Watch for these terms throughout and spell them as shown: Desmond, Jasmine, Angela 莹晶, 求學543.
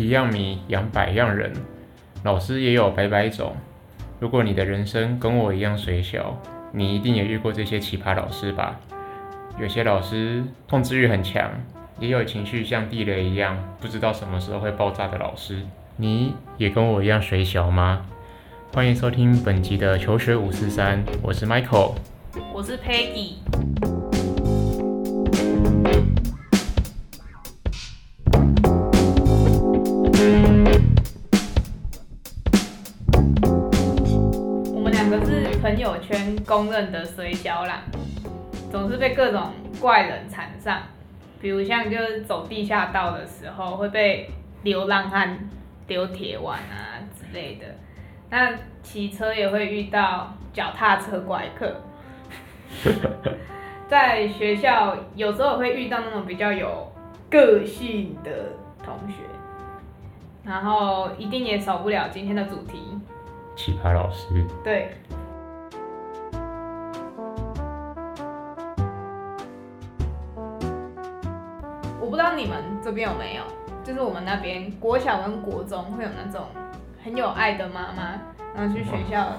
一样米养百样人，老师也有百百种。如果你的人生跟我一样水小，你一定也遇过这些奇葩老师吧？有些老师控制欲很强，也有情绪像地雷一样，不知道什么时候会爆炸的老师。你也跟我一样水小吗？欢迎收听本集的求学543，我是 Michael， 我是 Peggy。我们两个是朋友圈公认的水小懒，总是被各种怪人缠上，比如像就是走地下道的时候会被流浪汉丢铁碗啊之类的。那骑车也会遇到脚踏车怪客，在学校有时候会遇到那种比较有个性的同学，然后一定也少不了今天的主题——奇葩老师。对。我不知道你们这边有没有，就是我们那边国小跟国中会有那种很有爱的妈妈，然后去学校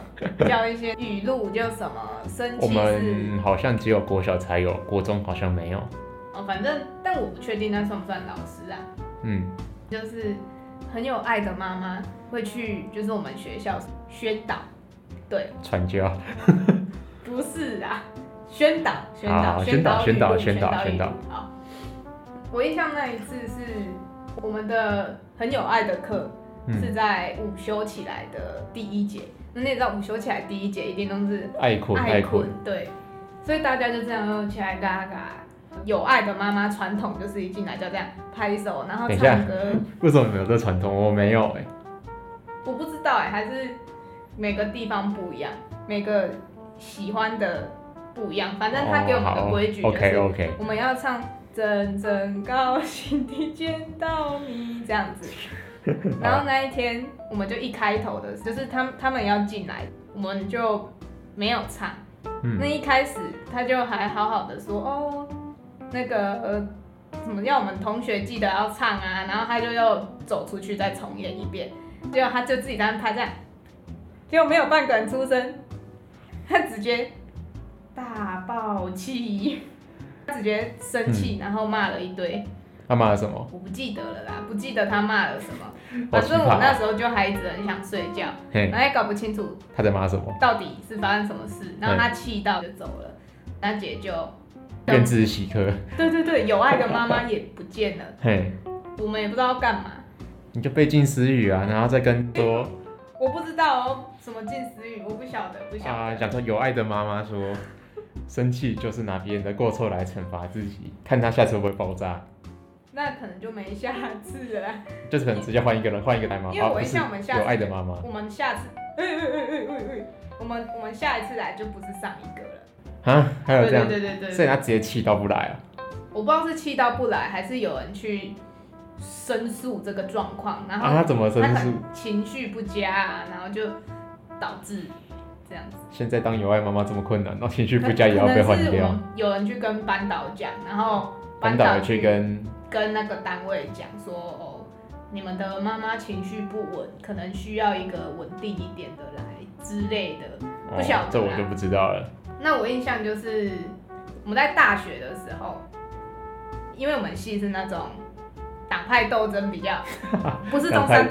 教一些语录，就什么生气是……我们好像只有国小才有，国中好像没有。哦，反正但我不确定那算不算老师啊。嗯，就是很有爱的妈妈会去，就是我们学校宣导，对，传教，不是啊，宣导。好，我印象那一次是我们的很有爱的课。是在午休起来的第一节，那你知道午休起来第一节一定都是爱困，对，所以大家就这样起来嘎嘎。有爱的妈妈传统就是一进来就这样拍手，然后唱歌。为什么你们有这传统？我没有哎、欸，我不知道哎、欸，还是每个地方不一样，每个喜欢的不一样。反正他给我们的规矩就是， okay. 我们要唱真正高兴地见到你这样子。然后那一天，我们就一开头的，就是他们要进来，我们就没有唱。那一开始他就还好好的说，哦，那个什么要我们同学记得要唱啊，然后他就又走出去再重演一遍，结果他就自己在那拍站，结果没有半个人出声，他直接大爆气，他直接生气，然后骂了一堆。他骂了什么？我不记得了啦，不记得他骂了什么。反正我那时候就还一直很想睡觉，然后也搞不清楚他在骂什么，到底是发生什么事。然后他气到就走了，那姐就认知洗课。对，有爱的妈妈也不见了。我们也不知道干嘛。你就被禁私语啊，然后再跟说。我不知道哦，什么禁私语，我不晓得。啊，想说有爱的妈妈说，生气就是拿别人的过错来惩罚自己，看他下次会不会爆炸。那可能就没下次了啦，就是可能直接换一个人，换一个台妈妈。因为我像我们下次有爱的妈妈，我们下次，我们下一次来就不是上一个了啊，还有这样，对，所以他直接气到不来啊。我不知道是气到不来，还是有人去申诉这个状况，然后他怎么申诉？情绪不佳啊，然后就导致这样子。现在当有爱妈妈这么困难，那情绪不佳也要被换掉。有人去跟班导讲，然后班导也去跟那个单位讲说，哦，你们的妈妈情绪不稳，可能需要一个稳定一点的来之类的，不晓得、这我就不知道了。那我印象就是我们在大学的时候，因为我们系是那种党派斗争比较，不是中山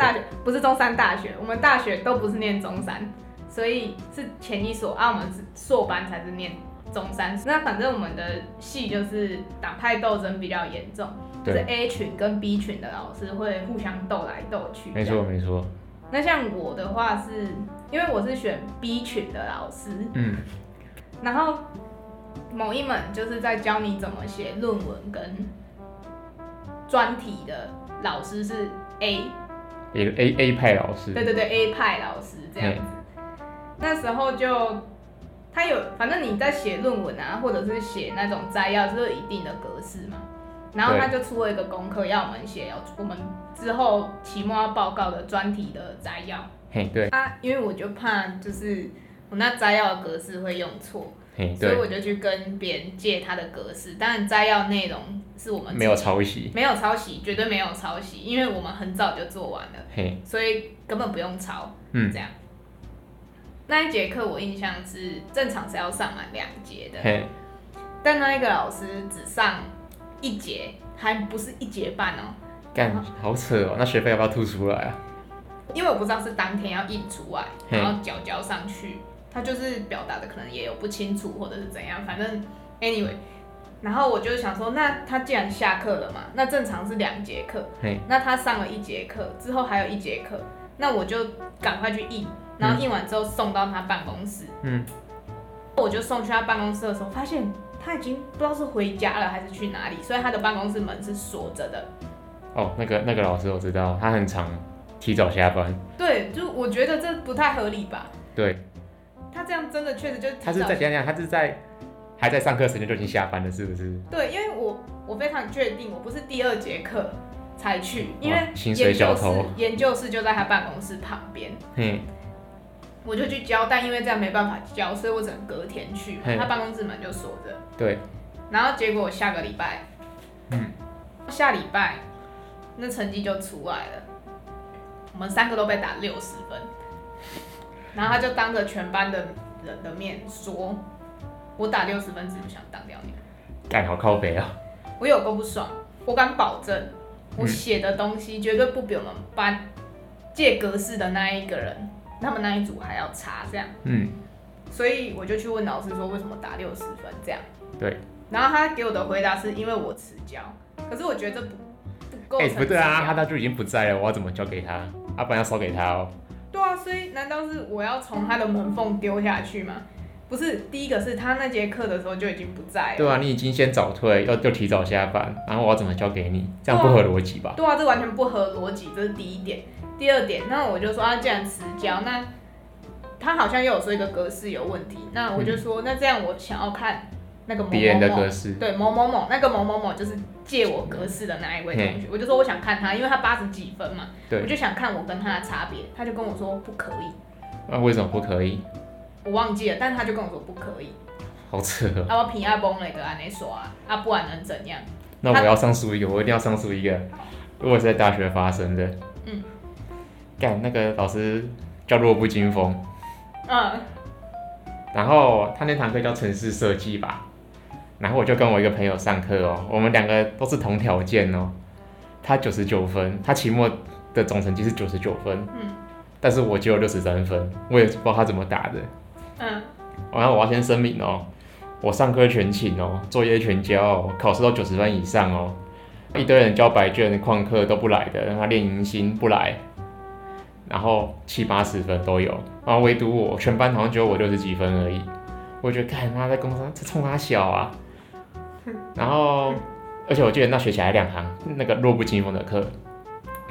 大学，我们大学都不是念中山，所以是前一所啊，我们是硕班才是念中山。那反正我们的系就是党派斗争比较严重。就是 A 群跟 B 群的老师会互相斗来斗去，没错。那像我的话是，因为我是选 B 群的老师，然后某一门就是在教你怎么写论文跟专题的老师是 A 派老师，对 A 派老师这样子。那时候就他有，反正你在写论文啊，或者是写那种摘要，就是一定的格式嘛。然后他就出了一个功课，要我们写我们之后期末要报告的专题的摘要。对。因为我就怕就是我那摘要的格式会用错，所以我就去跟别人借他的格式。当然摘要内容是我们没有抄袭，没有抄袭，绝对没有抄袭，因为我们很早就做完了，嘿，所以根本不用抄。嗯，这样。那一节课我印象是正常是要上满2节的，嘿，但那一个老师只上1节，还不是1节半哦。干，好扯哦！那学费要不要吐出来啊？因为我不知道是当天要印出来，然后交上去，他就是表达的可能也有不清楚或者是怎样，反正 anyway。然后我就想说，那他既然下课了嘛，那正常是2节课，那他上了1节课之后还有1节课，那我就赶快去印，然后印完之后送到他办公室。嗯，我就送去他办公室的时候，发现他已经不知道是回家了还是去哪里，所以他的办公室门是锁着的。哦，那个老师我知道，他很常提早下班。对，就我觉得这不太合理吧？对，他这样真的确实就提早他是在讲他是在。还在上课时间就已经下班了，是不是？对，因为我非常确定，我不是第2节课才去，因为研究室就在他办公室旁边。嗯，我就去交，但因为这样没办法交，所以我只能隔天去。他办公室门就锁着。对。然后结果我下个礼拜，下礼拜那成绩就出来了，我们3个都被打60分，然后他就当着全班的人的面说。我打60分，只不想当掉你。干，好靠北啊！我有够不爽，我敢保证，我写的东西绝对不比我们班借格式的那一个人，他们那一组还要差，这样。嗯。所以我就去问老师说，为什么打60分这样？对。然后他给我的回答是因为我迟交，可是我觉得不够。不对啊，他就已经不在了，我要怎么交给他？不然要烧给他哦。对啊，所以难道是我要从他的门缝丢下去吗？不是，第一个是他那节课的时候就已经不在了。对啊，你已经先早退，又提早下班，然后我要怎么交给你？这样不合逻辑吧？对啊，这完全不合逻辑，这是第一点。第二点，那我就说，既然迟交，那他好像又有说一个格式有问题，那我就说，那这样我想要看那个某某某别人的格式，对某某某那个某某某就是借我格式的那一位同学，我就说我想看他，因为他80几分嘛，我就想看我跟他的差别，他就跟我说不可以。那为什么不可以？我忘记了，但他就跟我说不可以，好扯啊！我平安崩了一个安内耍啊，不然能怎样？那我要上诉一个，我一定要上诉一个。如果是在大学发生的，干那个老师叫弱不禁风，然后他那堂课叫程式设计吧，然后我就跟我一个朋友上课哦，我们2个都是同条件哦，他99分，他期末的总成绩是99分，但是我只有63分，我也不知道他怎么打的。然后我要先声明哦，我上课全勤哦，作业全交哦，考试都90分以上哦，一堆人交白卷、旷课都不来的，让他练迎新不来，然后70、80分都有，然后唯独我全班好像只有我60几分而已，我觉得干妈在公司这冲他小啊，然后而且我记得那学期还2堂那个弱不禁风的课，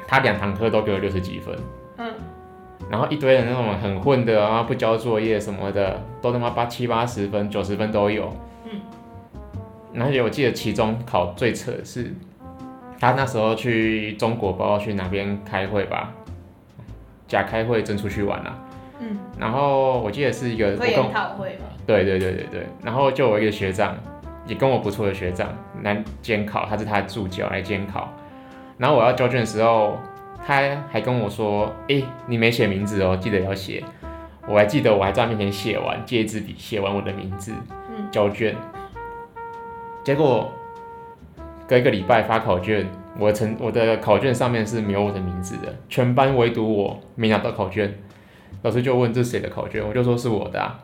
他2堂课都给我60几分，然后一堆人那种很混的啊，不交作业什么的，都他妈70、80分、90分都有。而且我记得期中考最扯的是，他那时候去中国，不知道去哪边开会吧，假开会真出去玩啦。然后我记得是一个研讨会嘛。对。然后就有一个学长，也跟我不错的学长来监考，他是他的助教来监考。然后我要交卷的时候。他还跟我说：“你没写名字哦，记得要写。”我还记得，我还在他面前写完，借一支笔写完我的名字，交卷。结果隔一个礼拜发考卷，我的考卷上面是没有我的名字的，全班唯独我没拿到考卷。老师就问：“这是谁的考卷？”我就说：“是我的啊。”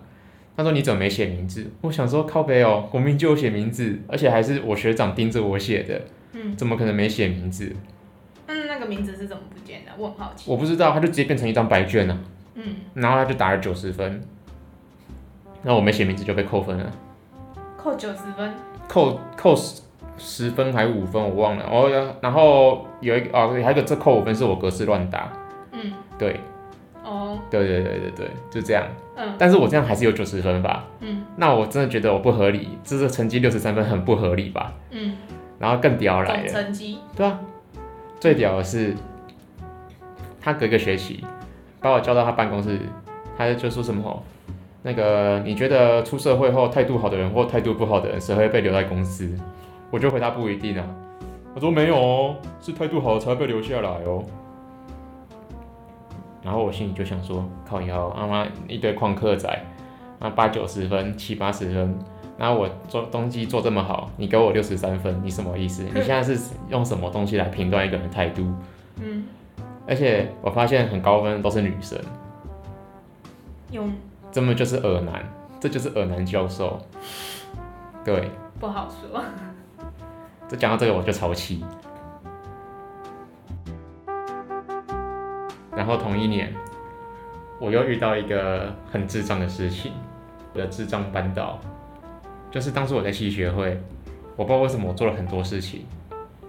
他说：“你怎么没写名字？”我想说：“靠北哦，我明明就有写名字，而且还是我学长盯着我写的，怎么可能没写名字？”那个名字是怎么不见的？我很好奇。我不知道，他就直接变成一张白卷了。然后他就打了90分，那我没写名字就被扣分了。扣90分？扣10分还5分，我忘了。然后有一个还有一个这扣5分是我格式乱打。对。对，就这样。但是我这样还是有90分吧。那我真的觉得我不合理，这个成绩63分很不合理吧。然后更屌来了。总成绩。对啊。最屌的是，他隔一个学期把我叫到他办公室，他就说什么，你觉得出社会后态度好的人或态度不好的人，谁会被留在公司？我就回他不一定啊。他说没有哦，是态度好才被留下来哦。然后我心里就想说，靠腰，他妈一堆旷课仔，那8、90分、7、80分，那我做东西做这么好，你给我63分，你什么意思？你现在是用什么东西来评断一个人的态度？嗯。而且我发现很高分都是女生，有，根本就是噁男，这就是噁男教授。对，不好说。这讲到这个我就超气。然后同一年，我又遇到一个很智障的事情，我的智障扳倒，就是当时我在系学会，我不知道为什么我做了很多事情，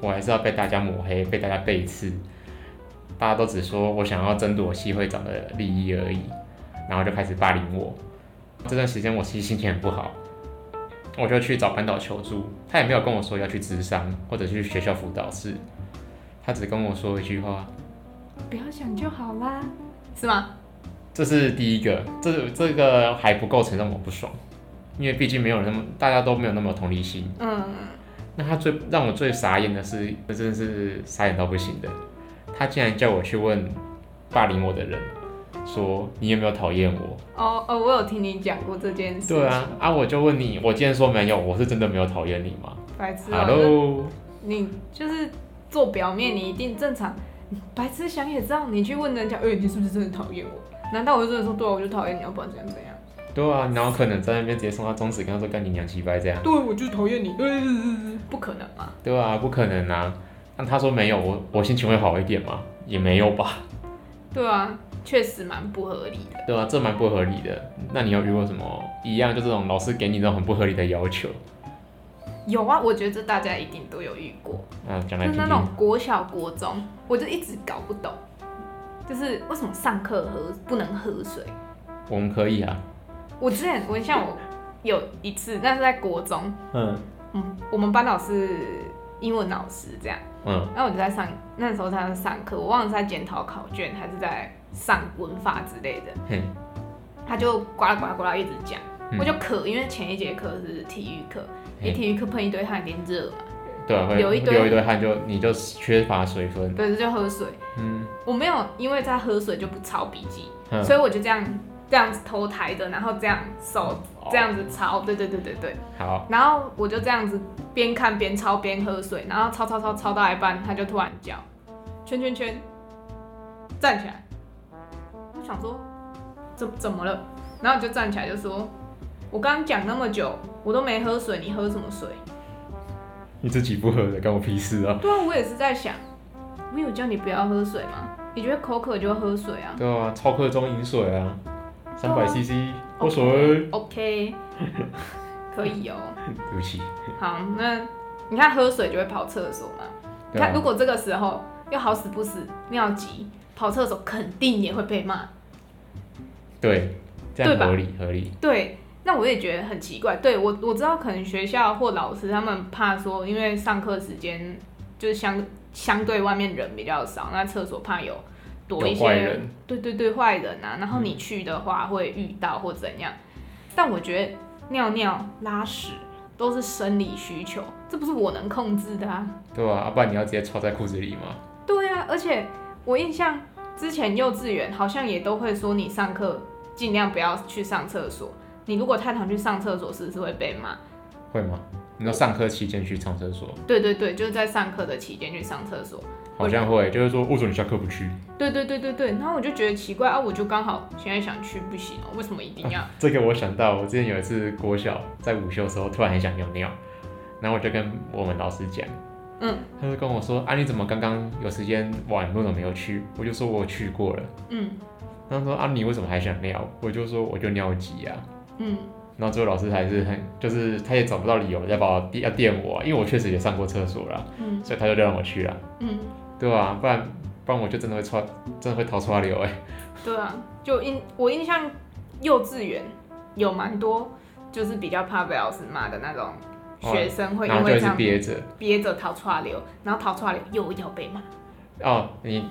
我还是要被大家抹黑，被大家背刺，大家都只说我想要争夺系会长的利益而已，然后就开始霸凌我。这段时间我其实心情很不好，我就去找班导求助，他也没有跟我说要去咨商或者去学校辅导室，他只跟我说一句话：“不要想就好啦。”是吗？这是第一个，这个还不构成让我不爽，因为毕竟没有那么大家都没有那么同理心。嗯。那他最让我最傻眼的是，这真是傻眼到不行的。他竟然叫我去问霸凌我的人，说你有没有讨厌我？哦，我有听你讲过这件事情。对啊，我就问你，我今天说没有，我是真的没有讨厌你吗？白痴啊！ Hello， 你就是做表面，你一定正常。白痴想也知道，你去问人家，你是不是真的讨厌我？难道我就真的说对啊，我就讨厌你，要不然怎样怎样？对啊，然后可能在那边直接送他中指，跟他说干你娘鸡掰这样。对，我就讨厌你，不可能啊！对啊，不可能啊！那他说没有，我心情会好一点吗？也没有吧。对啊，确实蛮不合理的。对啊，这蛮不合理的。那你有遇过什么一样就这种老师给你这种很不合理的要求？有啊，我觉得这大家一定都有遇过。讲来听听。就是那种国小国中，我就一直搞不懂，就是为什么上课不能喝水？我们可以啊。我有一次，那是在国中，我们班导是英文老师这样。然后我就在上，那时候他在上课，我忘了是在检讨考卷还是在上文法之类的，他就呱啦呱啦呱啦一直讲，我就咳，因为前一节课是体育课，你体育课喷一堆汗一定热嘛，对啊，流一堆汗就你就缺乏水分，对，就喝水，我没有因为在喝水就不抄笔记，所以我就这样子头抬着，然后这样手这样子抄，对，好，然后我就这样子边看边抄边喝水，然后抄到一半，他就突然叫圈站起来，我想说怎么了，然后我就站起来就说，我刚刚讲那么久，我都没喝水，你喝什么水？你自己不喝的，干我屁事啊！对啊，我也是在想，我有叫你不要喝水吗？你觉得口渴就喝水啊？对啊，超课中饮水啊。300cc 喝水 ，OK， 可以哦。对不起。好，那你看喝水就会跑厕所嘛？啊、你看如果这个时候又好死不死尿急，跑厕所肯定也会被骂。对，这样合理。对，那我也觉得很奇怪。对我知道，可能学校或老师他们怕说，因为上课时间就是相对外面人比较少，那厕所怕有。躲一些人，对，坏人啊，然后你去的话会遇到或怎样，但我觉得尿尿拉屎都是生理需求，这不是我能控制的啊。对啊，不然你要直接穿在裤子里吗？对啊，而且我印象之前幼稚园好像也都会说你上课尽量不要去上厕所，你如果太常去上厕所是不是会被骂？会吗？你说上课期间去上厕所？对，就是在上课的期间去上厕所。好像会，就是说为什么你下课不去？对，然后我就觉得奇怪啊，我就刚好现在想去不行哦，为什么一定要？这个我想到，我之前有一次国小在午休的时候突然很想尿尿，然后我就跟我们老师讲，他就跟我说啊你怎么刚刚有时间晚为什么没有去？我就说我去过了，然后说啊你为什么还想尿？我就说我就尿急啊，然后最后老师还是就是他也找不到理由要电我，因为我确实也上过厕所啦，所以他就让我去了，对啊，不然我就真的会逃出来流哎。对啊，就我印象幼稚园有蛮多就是比较怕被老师骂的那种学生会因为这样憋着逃出来流，然后逃出来流又要被骂。哦，你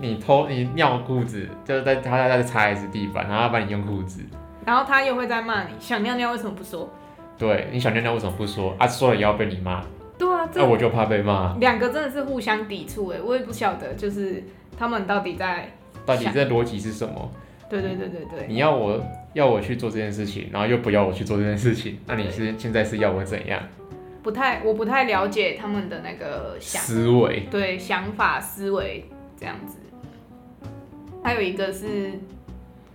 尿裤子，就是他在擦一次地板，然后他把你用裤子，然后他又会再骂你想尿尿为什么不说？对，你想尿尿为什么不说？啊，说了也要被你骂。对啊，那我就怕被骂。两个真的是互相抵触哎，我也不晓得，就是他们到底这逻辑是什么？对。你要我去做这件事情，然后又不要我去做这件事情，那你是现在是要我怎样？我不太了解他们的那个思维，对想法思维这样子。还有一个是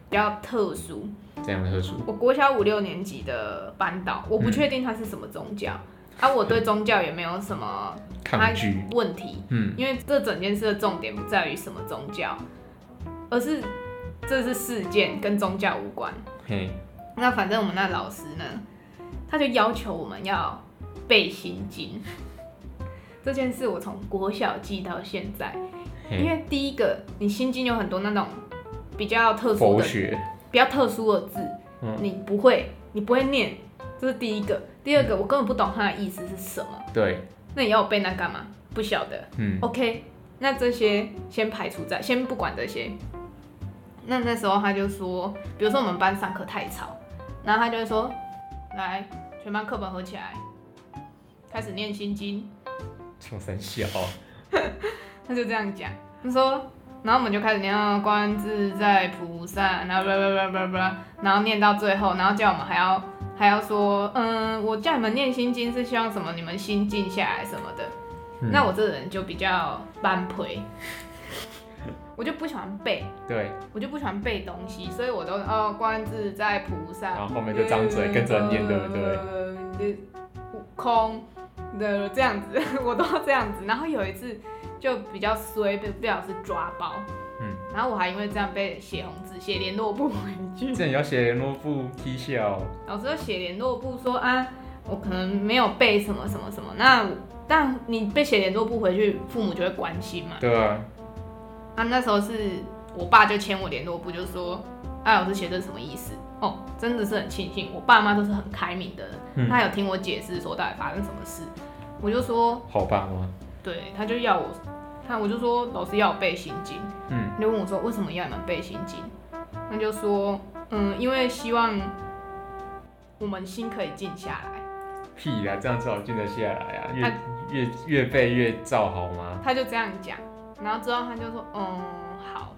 比较特殊，怎样的特殊？我国小5、6年级的班导，我不确定他是什么宗教。啊，我对宗教也没有什么抗拒问题，因为这整件事的重点不在于什么宗教，而是这是事件跟宗教无关。那反正我们那老师呢，他就要求我们要背心经，这件事我从国小记到现在，因为第一个你心经有很多那种比较特殊的比较特殊的字，你不会念，这是第一个。第二个，我根本不懂他的意思是什么。对，那你要我背那干嘛？不晓得。OK， 那这些先排除在，先不管这些。那时候他就说，比如说我们班上课太吵，然后他就会说，来，全班课本合起来，开始念心经。这么三小，他就这样讲。他说，然后我们就开始念到观自在菩萨，然后然后念到最后，然后叫我们还要说，我叫你们念心经是希望什么？你们心静下来什么的。那我这人就比较般配，我就不喜欢背，对，我就不喜欢背东西，所以我都观自在菩萨，然后后面就张嘴跟着念，对不对？空的这样子，我都这样子。然后有一次就比较衰，被老师抓包，然后我还因为这样被写红字，写联络簿回去。这你要写联络簿踢笑。老师就写联络簿说啊，我可能没有背什么什么什么。那但你被写联络簿回去，父母就会关心嘛。对啊。那时候是我爸就签我联络簿，就说啊，老师写这是什么意思？哦，真的是很庆幸，我爸妈都是很开明的人，他有听我解释说到底发生什么事。我就说好爸妈。对，他就要我。我就说老师要我背心经，他就问我说为什么要你们背心经？那就说，因为希望我们心可以静下来。屁啦，这样子好静得下来啊，越背越燥好吗？他就这样讲，然后之后他就说，好，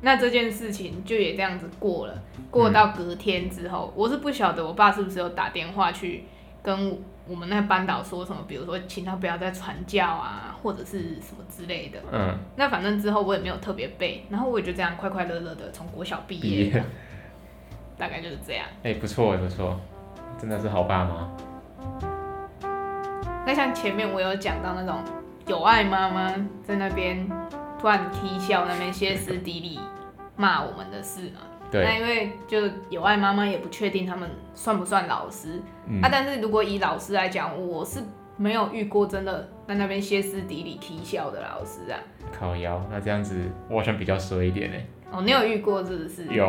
那这件事情就也这样子过了。过到隔天之后，我是不晓得我爸是不是有打电话去跟我们那班导说什么，比如说请他不要再传教啊，或者是什么之类的。那反正之后我也没有特别背，然后我也就这样快快乐乐的从国小毕业，大概就是这样。不错不错，真的是好爸妈。那像前面我有讲到那种有爱妈妈在那边突然踢笑，那边歇斯底里骂我们的事嘛。对，那因为就有爱妈妈也不确定他们算不算老师，但是如果以老师来讲，我是没有遇过真的在那边歇斯底里啼笑的老师啊。靠腰，那这样子我好像比较衰一点哎。哦，你有遇过是不是？有，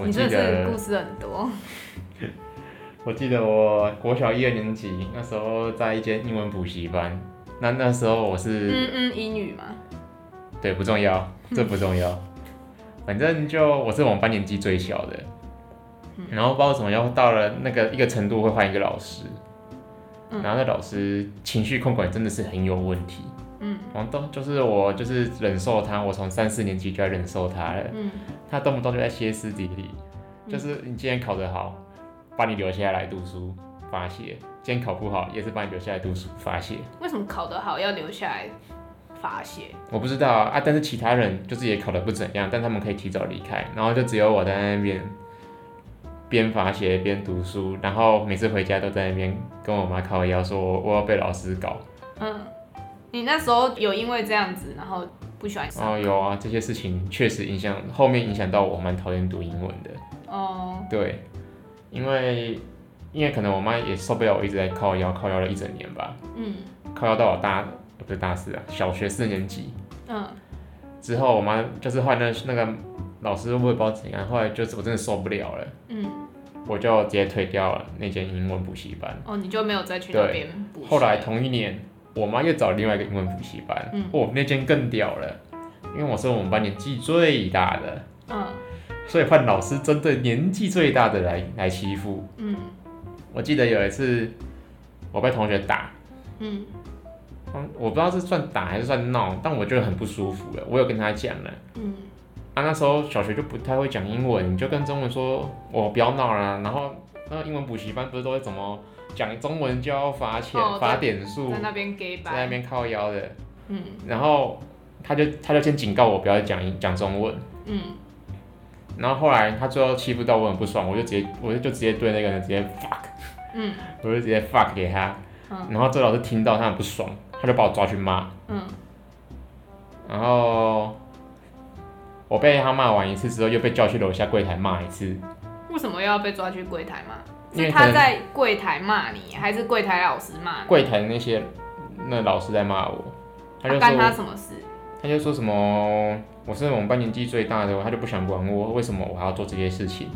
我记得你真的是故事很多。我记得我国小1、2年级那时候在一间英文补习班，那时候我是英语嘛。对，不重要，这不重要。反正就我是我们班年纪最小的，然后不知道怎么样到了那个一个程度会换一个老师，然后那老师情绪控管真的是很有问题，然后就是我就是忍受他，我从3、4年级就在忍受他了，他动不动就在歇斯底里，就是你今天考得好，把你留下来读书发泄；今天考不好，也是把你留下来读书发泄。为什么考得好要留下来？发泄我不知道啊，但是其他人就是也考得不怎样，但他们可以提早离开，然后就只有我在那边边发泄边读书，然后每次回家都在那边跟我妈靠腰说我要被老师搞。你那时候有因为这样子然后不喜欢上课？有啊，这些事情确实后面影响到我，蛮讨厌读英文的。对，因为可能我妈也受不了我一直在靠腰了一整年吧，靠腰到我不是大四啊，小学4年级。之后我妈就是换了那个老师，我也不知道怎样，后来就是我真的受不了了，我就直接退掉了那间英文补习班。你就没有再去那边补习？后来同一年，我妈又找另外一个英文补习班，那间更屌了，因为我是我们班年纪最大的，所以换老师针对年纪最大的来欺负。我记得有一次我被同学打。我不知道是算打还是算闹，但我觉得很不舒服了。我有跟他讲了，啊，那时候小学就不太会讲英文，你就跟中文说，我不要闹了。然后那个英文补习班不是都会怎么讲中文就要罚钱、罚点数，在那边给白，在那边靠腰的，然后他就先警告我不要讲中文，然后后来他最后欺负到我很不爽，我就直接对那个人直接 fuck，我就直接 fuck 给他，然后这老师听到他很不爽。他就把我抓去骂，然后我被他骂完一次之后，又被叫去楼下柜台骂一次。为什么要被抓去柜台骂？是他在柜台骂你，还是柜台老师骂你？柜台那些那老师在骂我，他就说干他什么事？他就说什么我是我们班年纪最大的，他就不想管我，为什么我还要做这些事情？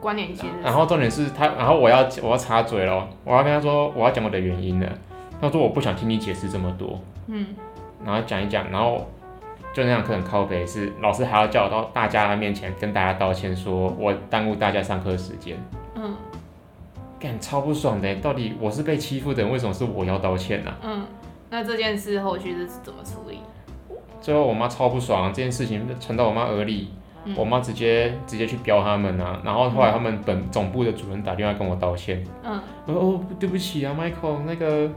关年纪。然后重点是他，然后我要插嘴咯，我要跟他说我要讲我的原因了。他说我不想听你解释这么多，然后讲一讲，然后就那堂课很靠北，是老师还要叫我到大家面前跟大家道歉，说我耽误大家上课时间，干超不爽的，到底我是被欺负的人，为什么是我要道歉啊？那这件事后续是怎么处理？最后我妈超不爽，这件事情传到我妈耳里，我妈直接去飙他们啊，然后后来他们总部的主任打电话跟我道歉，我说哦对不起啊 ，Michael 那个。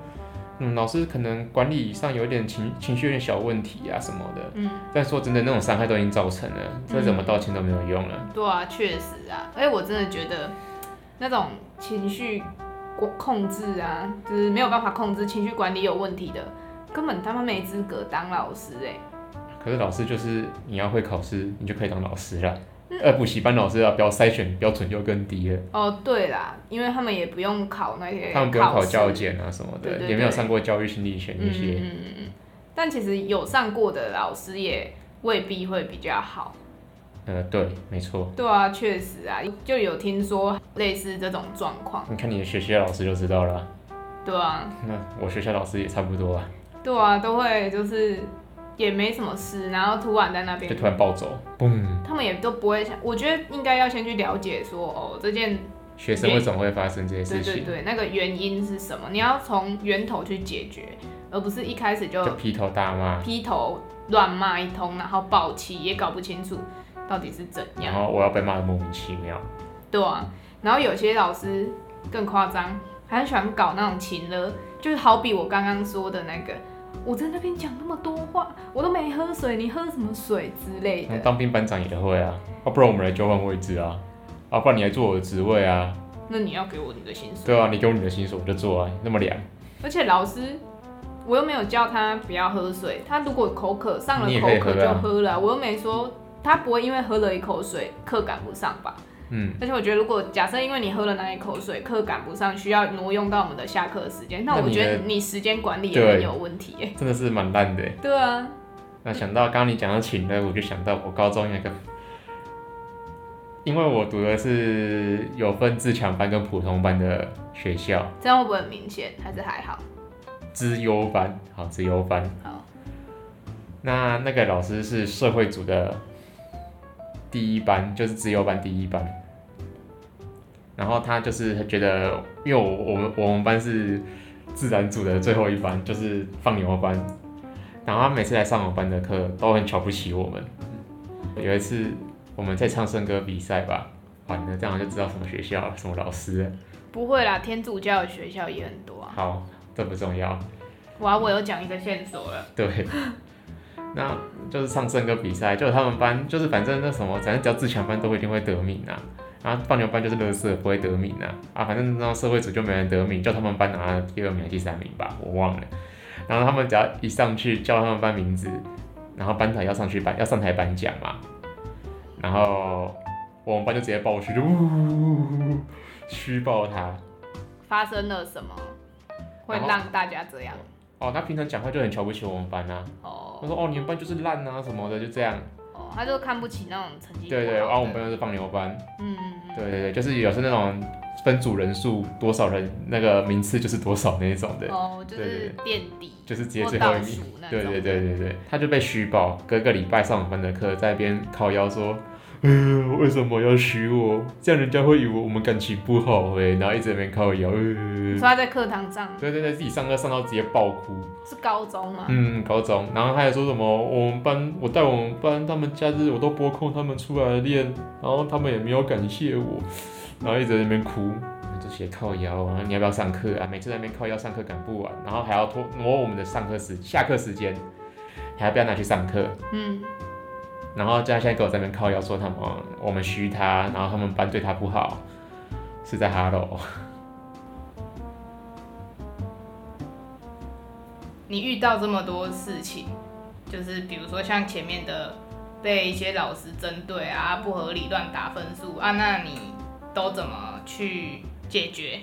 老师可能管理上有点情绪有点小问题啊什么的，但说真的，那种伤害都已经造成了，这怎么道歉都没有用了。对啊，确实啊，而且我真的觉得那种情绪控制啊，就是没有办法控制情绪管理有问题的，根本他们没资格当老师欸。可是老师就是你要会考试，你就可以当老师了。补习班老师啊，标筛选标准就更低了。哦，对啦，因为他们也不用考那些考试，他们不用考教检啊什么的，对对对，也没有上过教育心理学那些。但其实有上过的老师也未必会比较好。对，没错。对啊，确实啊，就有听说类似这种状况。你看你的学校老师就知道了。对啊。那我学校老师也差不多啊。对啊，都会就是。也没什么事，然后突然在那边就突然暴走，他们也都不会想，我觉得应该要先去了解说，哦，这件学生为什么会发生这些事情？对对对，那个原因是什么？你要从源头去解决，而不是一开始就劈头大骂，劈头乱骂一通，然后爆气，也搞不清楚到底是怎样。然后我要被骂得莫名其妙。对啊，然后有些老师更夸张，还很喜欢搞那种情勒，就是好比我刚刚说的那个。我在那边讲那么多话，我都没喝水，你喝什么水之类的。当兵班长也会啊，不然我们来交换位置啊，不然你来做我的职位啊。那你要给我你的薪水。对啊，你给我你的薪水我就做啊，那么凉。而且老师，我又没有叫他不要喝水，他如果口渴上了口渴就喝了，我又没说他不会因为喝了一口水课赶不上吧。而且我觉得，如果假设因为你喝了那一口水，课赶不上，需要挪用到我们的下课时间，那我觉得你时间管理也很有问题耶，真的是蛮烂的耶。对啊，那想到刚刚你讲到情勒，我就想到我高中那个，因为我读的是有分自强班跟普通班的学校，这样会不会很明显？还是还好？资优班，好，资优班，好。那个老师是社会组的。第一班就是自由班第一班，然后他就是觉得，因为我们班是自然组的最后一班，就是放牛班，然后他每次来上我班的课都很瞧不起我们。有一次我们在唱圣歌比赛吧，完了这样就知道什么学校、什么老师了。不会啦，天主教的学校也很多啊。好，这不重要。哇，我有讲一个线索了。对。那就是上圣歌比赛，就是他们班，就是反正只要自强班都一定会得名啊，然后放牛班就是垃圾不会得名啊，反正那社会组就没人得名，叫他们班拿第二名、第三名吧，我忘了。然后他们只要一上去叫他们班名字，然后班长要上台颁奖嘛，然后我们班就直接爆去，就呜虚爆他。发生了什么会让大家这样？哦，他平常讲话就很瞧不起我们班啊。他说：“哦，你们班就是烂啊什么的，就这样。”哦，他就看不起那种成绩不好的。对对，我们班就是放牛班。对对对，就是有时那种分组人数多少人，那个名次就是多少那一种的。哦，就是垫底。就是直接最后一名。对对对对对，他就被虚报，隔个礼拜上我们班的课，在那边靠腰说：“为什么要许我？这样人家会以为我们感情不好哎、欸，然后一直在那边靠腰。说他在课堂上，对，自己上课上到直接爆哭。是高中吗？嗯，高中。然后他还说什么，我带我们班，他们假日我都拨空他们出来练，然后他们也没有感谢我，然后一直在那边哭。就学靠腰，然后你要不要上课啊？每次在那边靠腰上课赶不完，然后还要拖挪我们的下课时间，还要不要拿去上课？嗯。然后就他现在给我在那边靠腰说他们，我们虚他，然后他们班对他不好，是在哈喽。你遇到这么多事情，就是比如说像前面的被一些老师针对啊，不合理乱打分数啊，那你都怎么去解决？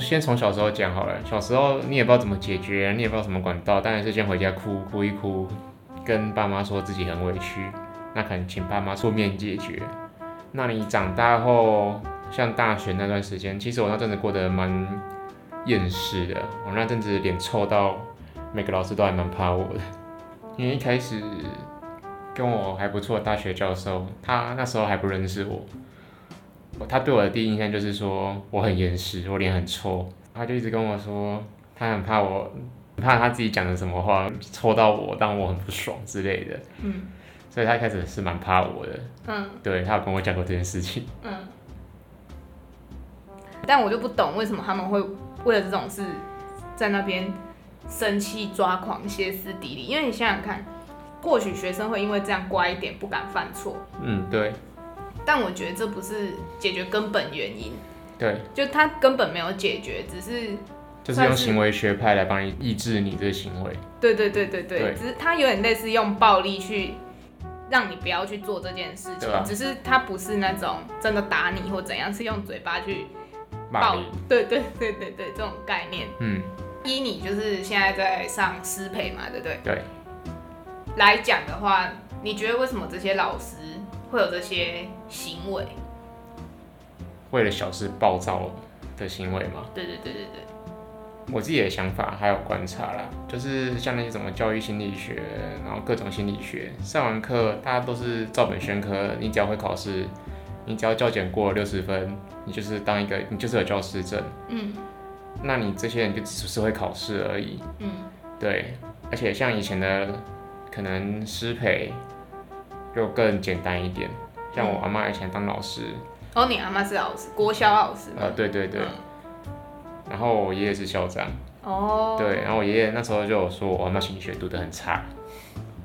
先从小时候讲好了，小时候你也不知道怎么解决，你也不知道什么管道，当然是先回家哭一哭，跟爸妈说自己很委屈，那可能请爸妈出面解决。那你长大后，像大学那段时间，其实我那阵子过得蛮厌世的，我那阵子脸臭到每个老师都还蛮怕我的，因为一开始跟我还不错的大学教授，他那时候还不认识我。他对我的第一印象就是说我很严实，我脸很臭，他就一直跟我说他很怕我，怕他自己讲的什么话戳到我，让我很不爽之类的。嗯，所以他一开始是蛮怕我的。嗯，对，他有跟我讲过这件事情。嗯，但我就不懂为什么他们会为了这种事在那边生气抓狂、歇斯底里。因为你想想看，或许学生会因为这样乖一点，不敢犯错。嗯，对。但我觉得这不是解决根本原因，对，就他根本没有解决，只是就是用行为学派来帮你抑制你这个行为。对，只是他有点类似用暴力去让你不要去做这件事情，只是他不是那种真的打你或怎样，是用嘴巴去暴力。对，这种概念。嗯，依你就是现在在上师培嘛，对不对？对。来讲的话，你觉得为什么这些老师会有这些行为，为了小事暴躁的行为吗？对。我自己的想法还有观察啦，就是像那些什么教育心理学，然后各种心理学，上完课大家都是照本宣科，你只要会考试，你只要教检过60分，你就是有教师证。嗯，那你这些人就只是会考试而已。嗯，对，而且像以前的可能师培。就更简单一点，像我阿嬤以前当老师。哦，你阿嬤是老师，国小老师。对。然后我爷爷是校长。哦。对，然后我爷爷那时候就有说我阿嬤心理学读得很差。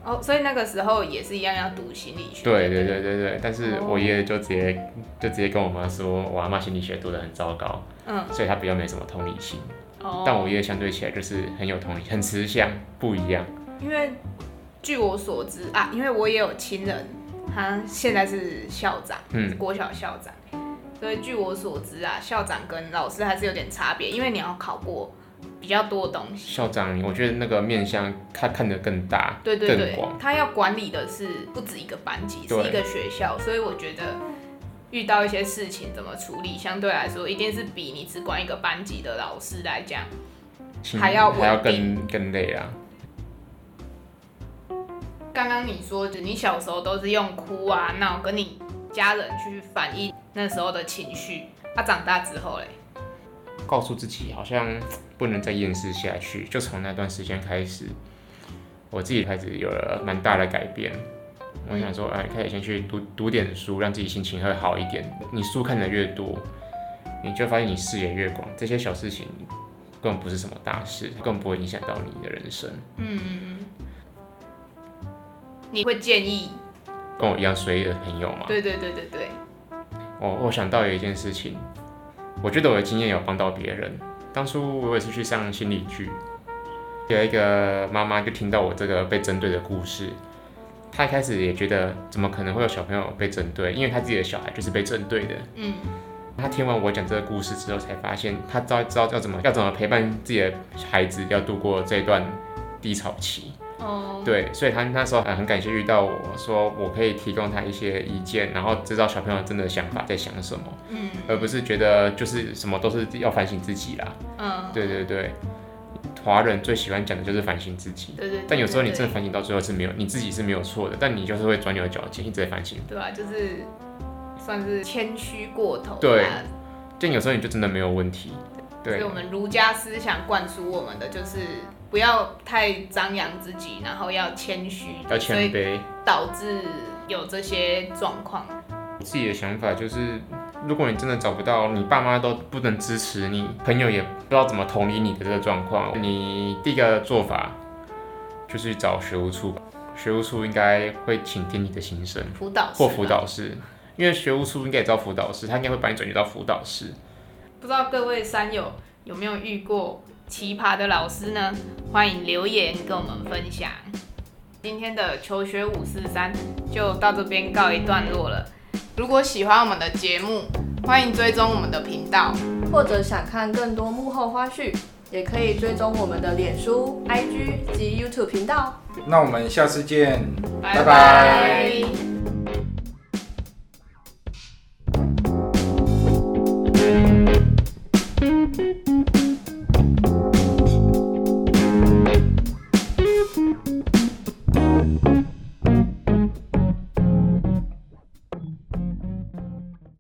哦，所以那个时候也是一样要读心理学。对。但是我爷爷就直接跟我妈说，我阿嬤心理学读得很糟糕。嗯。所以他比较没什么同理心。哦。但我爷爷相对起来就是很有同理，很慈祥，不一样。因为。据我所知啊，因为我也有亲人，他现在是校长，国小校长，所以据我所知啊，校长跟老师还是有点差别，因为你要考过比较多的东西。校长，我觉得那个面向他看得更大，对，更广，他要管理的是不止一个班级，是一个学校，所以我觉得遇到一些事情怎么处理，相对来说一定是比你只管一个班级的老师来讲还要更累啊。刚刚你说你小时候都是用哭啊闹跟你家人去反映那时候的情绪，长大之后嘞，告诉自己好像不能再厌世下去，就从那段时间开始，我自己开始有了蛮大的改变。我想说，开始先去读点书，让自己心情会好一点。你书看得越多，你就发现你视野越广，这些小事情根本不是什么大事，根本不会影响到你的人生。嗯。你会建议跟我一样衰的朋友吗？对。我想到有一件事情，我觉得我的经验有帮到别人。当初我也是去上心理剧，有一个妈妈就听到我这个被针对的故事，她一开始也觉得怎么可能会有小朋友被针对，因为她自己的小孩就是被针对的。嗯。她听完我讲这个故事之后，才发现她知道要怎么陪伴自己的孩子，要度过这段低潮期。对，所以他那时候很感谢遇到我，说我可以提供他一些意见，然后知道小朋友真的想法在想什么，而不是觉得就是什么都是要反省自己啦。对，华人最喜欢讲的就是反省自己，对对对对对，但有时候你真的反省到最后是没有，你自己是没有错的，但你就是会钻牛角尖，一直在反省。对啊，就是算是谦虚过头。对，但有时候你就真的没有问题。对，所以我们儒家思想灌输我们的就是不要太张扬自己，然后要谦虚，要谦卑，所以导致有这些状况。自己的想法就是，如果你真的找不到，你爸妈都不能支持你，朋友也不知道怎么同理你的这个状况，你第一个做法就是找学务处吧。学务处应该会倾听你的心声，辅导室或辅导室，因为学务处应该也知道辅导室，他应该会把你转接到辅导室。不知道各位山友有没有遇过奇葩的老师呢？欢迎留言跟我们分享。今天的求学543就到这边告一段落了。如果喜欢我们的节目，欢迎追踪我们的频道，或者想看更多幕后花絮，也可以追踪我们的脸书、IG 及 YouTube 频道。那我们下次见，拜拜。